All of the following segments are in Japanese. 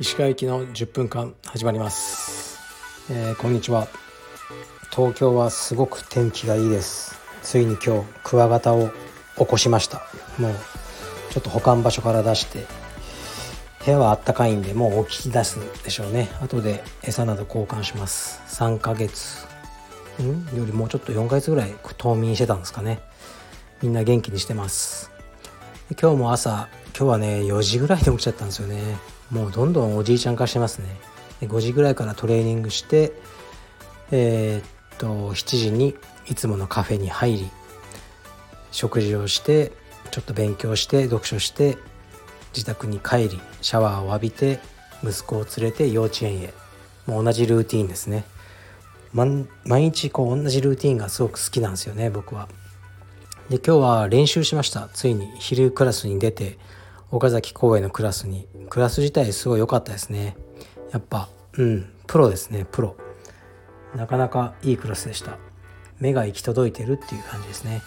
石川行きの10分間始まります、こんにちは。東京はすごく天気がいいです。ついに今日クワガタを起こしました。もうちょっと保管場所から出して、部屋はあったかいんでもう起き出すでしょうね。後で餌など交換します。3ヶ月よりもうちょっと4ヶ月ぐらい冬眠してたんですかね。みんな元気にしてます。今日も朝、今日はね4時ぐらいで起きちゃったんですよね。もうどんどんおじいちゃん化してますね。5時ぐらいからトレーニングして7時にいつものカフェに入り、食事をして、ちょっと勉強して、読書して、自宅に帰り、シャワーを浴びて、息子を連れて幼稚園へ。もう同じルーティーンですね。毎日こう同じルーティーンがすごく好きなんですよね、僕は。で、今日は練習しました。ついに昼クラスに出て、岡崎公園のクラスに。クラス自体すごい良かったですね。やっぱプロですね、プロ。なかなかいいクラスでした。目が行き届いてるっていう感じですね。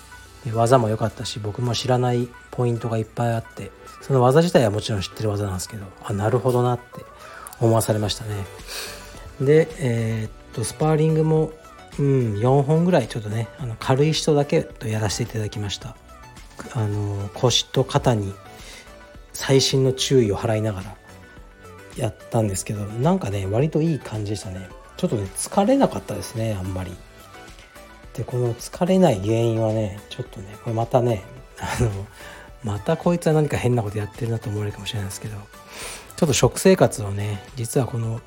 で、技も良かったし、僕も知らないポイントがいっぱいあって、その技自体はもちろん知ってる技なんですけど、あ、なるほどなって思わされましたね。で、スパーリングも、4本ぐらいちょっとね、軽い人だけとやらせていただきました。腰と肩に細心の注意を払いながらやったんですけど、なんかね割といい感じでしたね。ちょっとね疲れなかったですね、あんまり。で、この疲れない原因はね、ちょっとねこれまたね、またこいつは何か変なことやってるなと思われるかもしれないですけど、ちょっと食生活をね、実はこの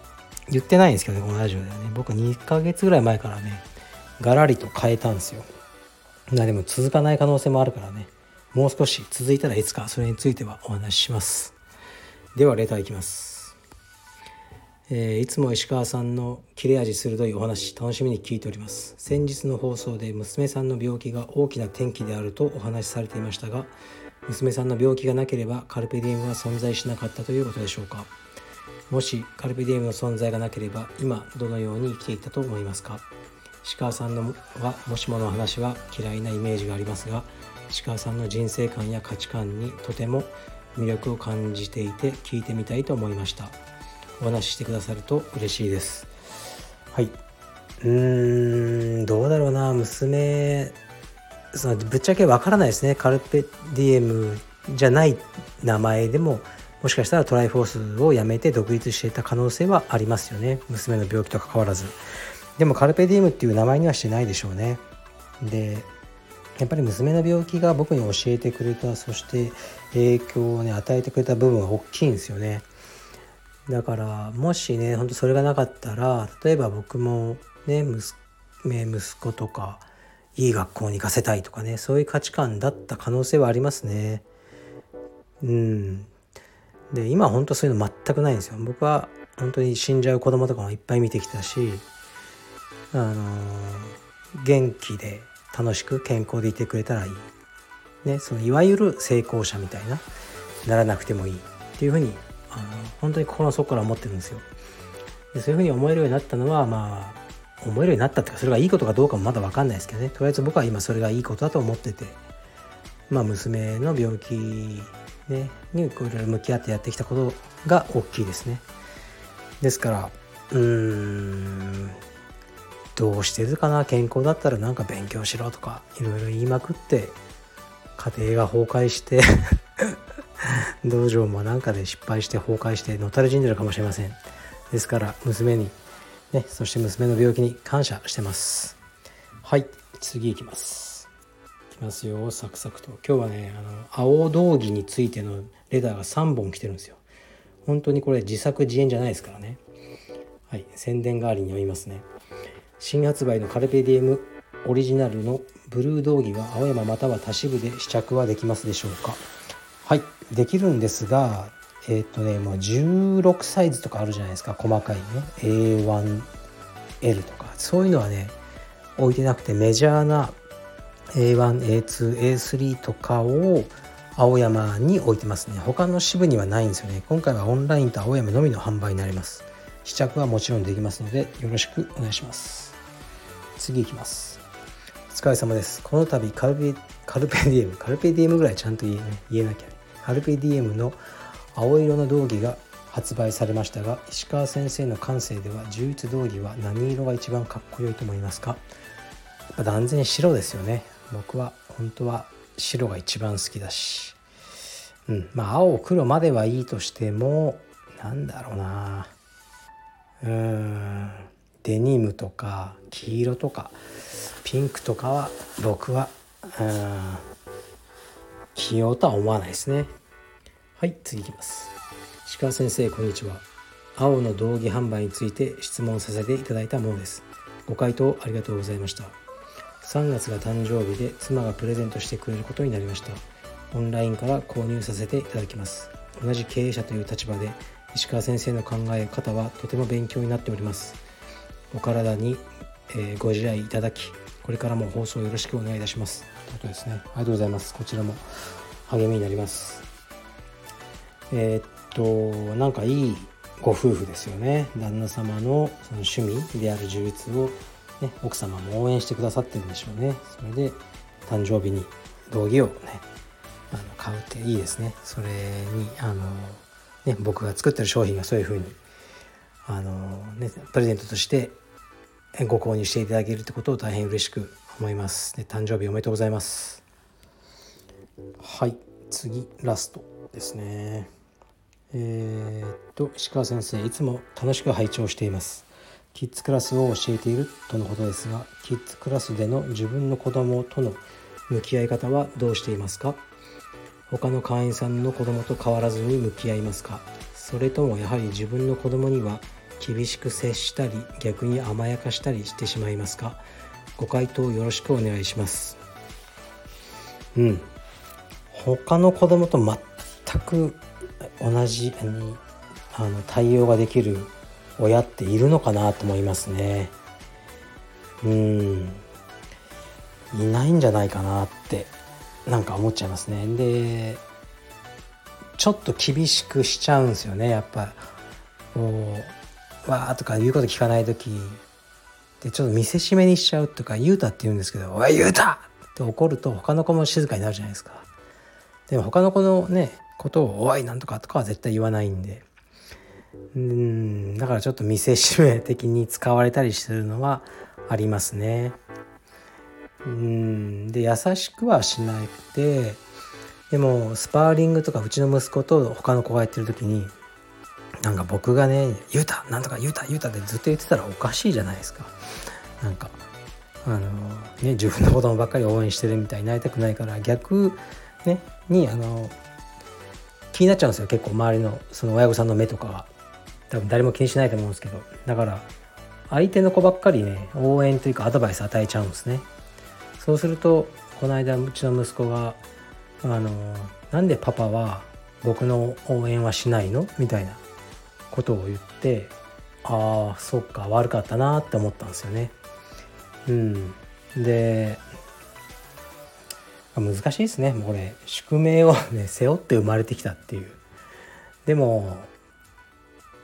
言ってないんですけどね、このラジオではね、僕2ヶ月ぐらい前からねガラリと変えたんですよ。でも続かない可能性もあるからね、もう少し続いたらいつかそれについてはお話しします。ではレターいきます。いつも石川さんの切れ味鋭いお話楽しみに聞いております。先日の放送で娘さんの病気が大きな転機であるとお話しされていましたが、娘さんの病気がなければカルペディウムは存在しなかったということでしょうか。もしカルペディウムの存在がなければ、今どのように生きていたと思いますか。石川さんのはもしもの話は嫌いなイメージがありますが、石川さんの人生観や価値観にとても魅力を感じていて聞いてみたいと思いました。お話ししてくださると嬉しいです。はい、どうだろうな。娘そのぶっちゃけわからないですね。カルペディエムじゃない名前でも、もしかしたらトライフォースを辞めて独立していた可能性はありますよね。娘の病気と関わらず。でもカルペディウムっていう名前にはしてないでしょうね。で、やっぱり娘の病気が僕に教えてくれた、そして影響をね与えてくれた部分は大きいんですよね。だからもしね、本当それがなかったら、例えば僕もね、息子とかいい学校に行かせたいとかね、そういう価値観だった可能性はありますね。で、今は本当そういうの全くないんですよ。僕は本当に死んじゃう子供とかもいっぱい見てきたし、元気で楽しく健康でいてくれたらいい、ね、そのいわゆる成功者みたいなならなくてもいいっていうふうに本当に心の底から思ってるんですよ。で、そういうふうに思えるようになったのは、まあ思えるようになったっていうか、それがいいことかどうかもまだ分かんないですけどね。とりあえず僕は今それがいいことだと思ってて、まあ娘の病気にいろいろ向き合ってやってきたことが大きいですね。ですからどうしてるかな。健康だったらなんか勉強しろとかいろいろ言いまくって、家庭が崩壊して道場もなんかで失敗して崩壊してのたれ死んでるかもしれません。ですから娘に、ね、そして娘の病気に感謝してます。はい、次いきます。ますよ。サクサクと今日はね、青道着についてのレターが3本来てるんですよ。本当にこれ自作自演じゃないですからね。はい、宣伝代わりに読みますね。新発売のカルペディエムオリジナルのブルー道着は青山または他支部で試着はできますでしょうか。はい、できるんですが、もう16サイズとかあるじゃないですか。細かいね A1L とかそういうのはね置いてなくて、メジャーなA1、A2、A3 とかを青山に置いてますね。他の支部にはないんですよね。今回はオンラインと青山のみの販売になります。試着はもちろんできますのでよろしくお願いします。次いきます。お疲れ様です。この度カルペディエムぐらいちゃんと言えなきゃ、ね、カルペディエムの青色の道着が発売されましたが、石川先生の感性では11道着は何色が一番かっこよいと思いますか？やっぱ断然白ですよね。僕は本当は白が一番好きだし、まあ青黒まではいいとしても、なんだろうな、デニムとか黄色とかピンクとかは僕は着ようとは思わないですね。はい、次いきます。石川先生、こんにちは。青の道着販売について質問させていただいたものです。ご回答ありがとうございました。3月が誕生日で妻がプレゼントしてくれることになりました。オンラインから購入させていただきます。同じ経営者という立場で石川先生の考え方はとても勉強になっております。お体にご自愛いただき、これからも放送よろしくお願いいたします、ということですね。ありがとうございます。こちらも励みになります。なんかいいご夫婦ですよね。旦那様のその趣味である充実を、ね、奥様も応援してくださってるんでしょうね。それで誕生日に道着をね、買うっていいですね。それにね、僕が作ってる商品がそういう風にプレゼントとしてご購入していただけるってことを大変嬉しく思います。で、誕生日おめでとうございます。はい、次ラストですね。石川先生、いつも楽しく拝聴しています。キッズクラスを教えているとのことですが、キッズクラスでの自分の子供との向き合い方はどうしていますか？他の会員さんの子供と変わらずに向き合いますか？それともやはり自分の子供には厳しく接したり、逆に甘やかしたりしてしまいますか？ご回答よろしくお願いします。他の子供と全く同じ対応ができる親っているのかなと思いますね。いないんじゃないかなってなんか思っちゃいますね。で、ちょっと厳しくしちゃうんですよね。やっぱわーとか言うこと聞かない時で、ちょっと見せしめにしちゃうとか、ゆうたって言うんですけど、おいゆうたって怒ると他の子も静かになるじゃないですか。でも他の子のねことをおいなんとかとかは絶対言わないんで、だからちょっと見せしめ的に使われたりするのはありますね。で、優しくはしなくて、でもスパーリングとかうちの息子と他の子がやってる時に、なんか僕がね、ゆうたなんとかゆうたゆうたってずっと言ってたらおかしいじゃないですか。なんか自分の子供ばっかり応援してるみたいになりたくないから、逆に気になっちゃうんですよ。結構周りのその親御さんの目とかは多分誰も気にしないと思うんですけど、だから相手の子ばっかりね、応援というかアドバイス与えちゃうんですね。そうするとこの間うちの息子がなんでパパは僕の応援はしないのみたいなことを言って、ああそっか悪かったなって思ったんですよね。で、難しいですね。もうこれ宿命をね背負って生まれてきたっていう。でも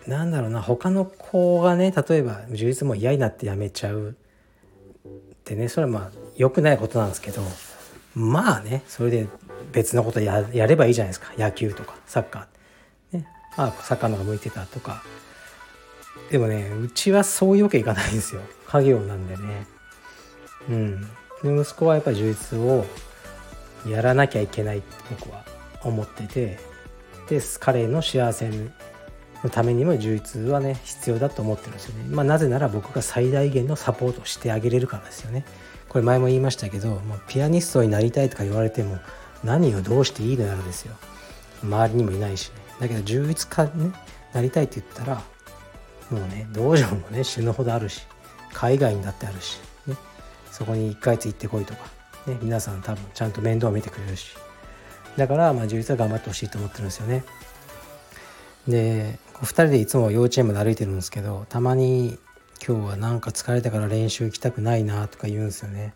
なんだろうな、他の子がね、例えば充実も嫌になってやめちゃうってね、それはまあ良くないことなんですけど、まあね、それで別のこと やればいいじゃないですか。野球とかサッカー、ね、サッカーの方が向いてたとか。でもね、うちはそういうわけいかないんですよ。家業なんでね。で、息子はやっぱり充実をやらなきゃいけないって僕は思ってて、で彼の幸せのためにも充実はね必要だと思ってるんですよね。なぜなら僕が最大限のサポートをしてあげれるからですよね。これ前も言いましたけど、ピアニストになりたいとか言われても何をどうしていいのやらですよ。周りにもいないし、ね、だけど充実家に、ね、なりたいって言ったらもうね、道場もね死ぬほどあるし、海外にだってあるし、ね、そこに1ヶ月行ってこいとかね、皆さん多分ちゃんと面倒を見てくれるし、だから充実は頑張ってほしいと思ってるんですよね。で、2人でいつも幼稚園まで歩いてるんですけど、たまに今日はなんか疲れたから練習行きたくないなとか言うんですよね。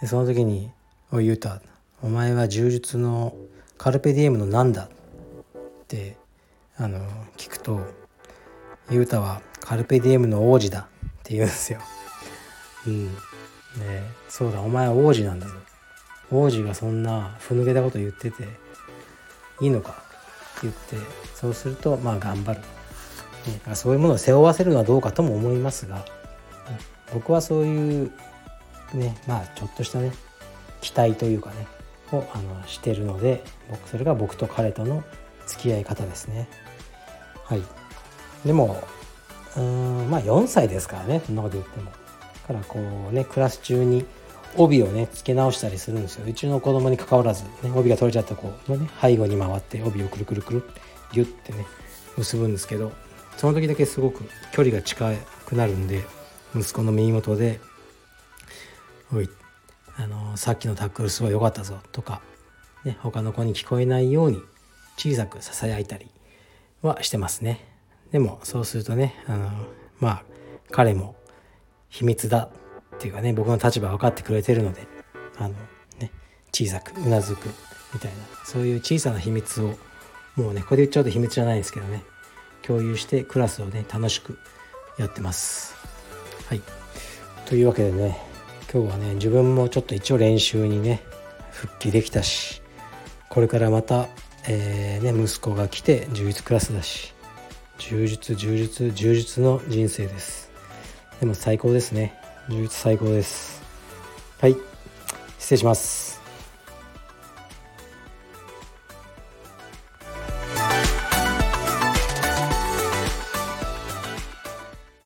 で、その時においゆうた、お前は柔術のカルペディエムのなんだって聞くと、ゆうたはカルペディエムの王子だって言うんですよ。ね、そうだお前王子なんだぞ、王子がそんなふぬけたこと言ってていいのかって言って、そうするとまあ頑張る、ね、そういうものを背負わせるのはどうかとも思いますが、僕はそういうね、まあちょっとしたね期待というかねをしてるので、それが僕と彼との付き合い方ですね。はい。でもまあ4歳ですからね、そんなこと言っても。だからこうね、クラス中に帯をね付け直したりするんですよ。うちの子供に関わらず、ね、帯が取れちゃった子のね背後に回って帯をくるくるくるギュッてね結ぶんですけど、その時だけすごく距離が近くなるんで、息子の耳元でおいさっきのタックルすごい良かったぞとか、ね、他の子に聞こえないように小さく囁いたりはしてますね。でもそうするとね、まあ彼も秘密だっていうかね、僕の立場分かってくれてるのでね、小さくうなずくみたいな、そういう小さな秘密をもうねここで言っちゃうと秘密じゃないんですけどね、共有してクラスをね楽しくやってます。はい。というわけでね、今日はね自分もちょっと一応練習にね復帰できたし、これからまた、ね、息子が来て柔術クラスだし、柔術の人生です。でも最高ですね、柔術最高です。はい、失礼します。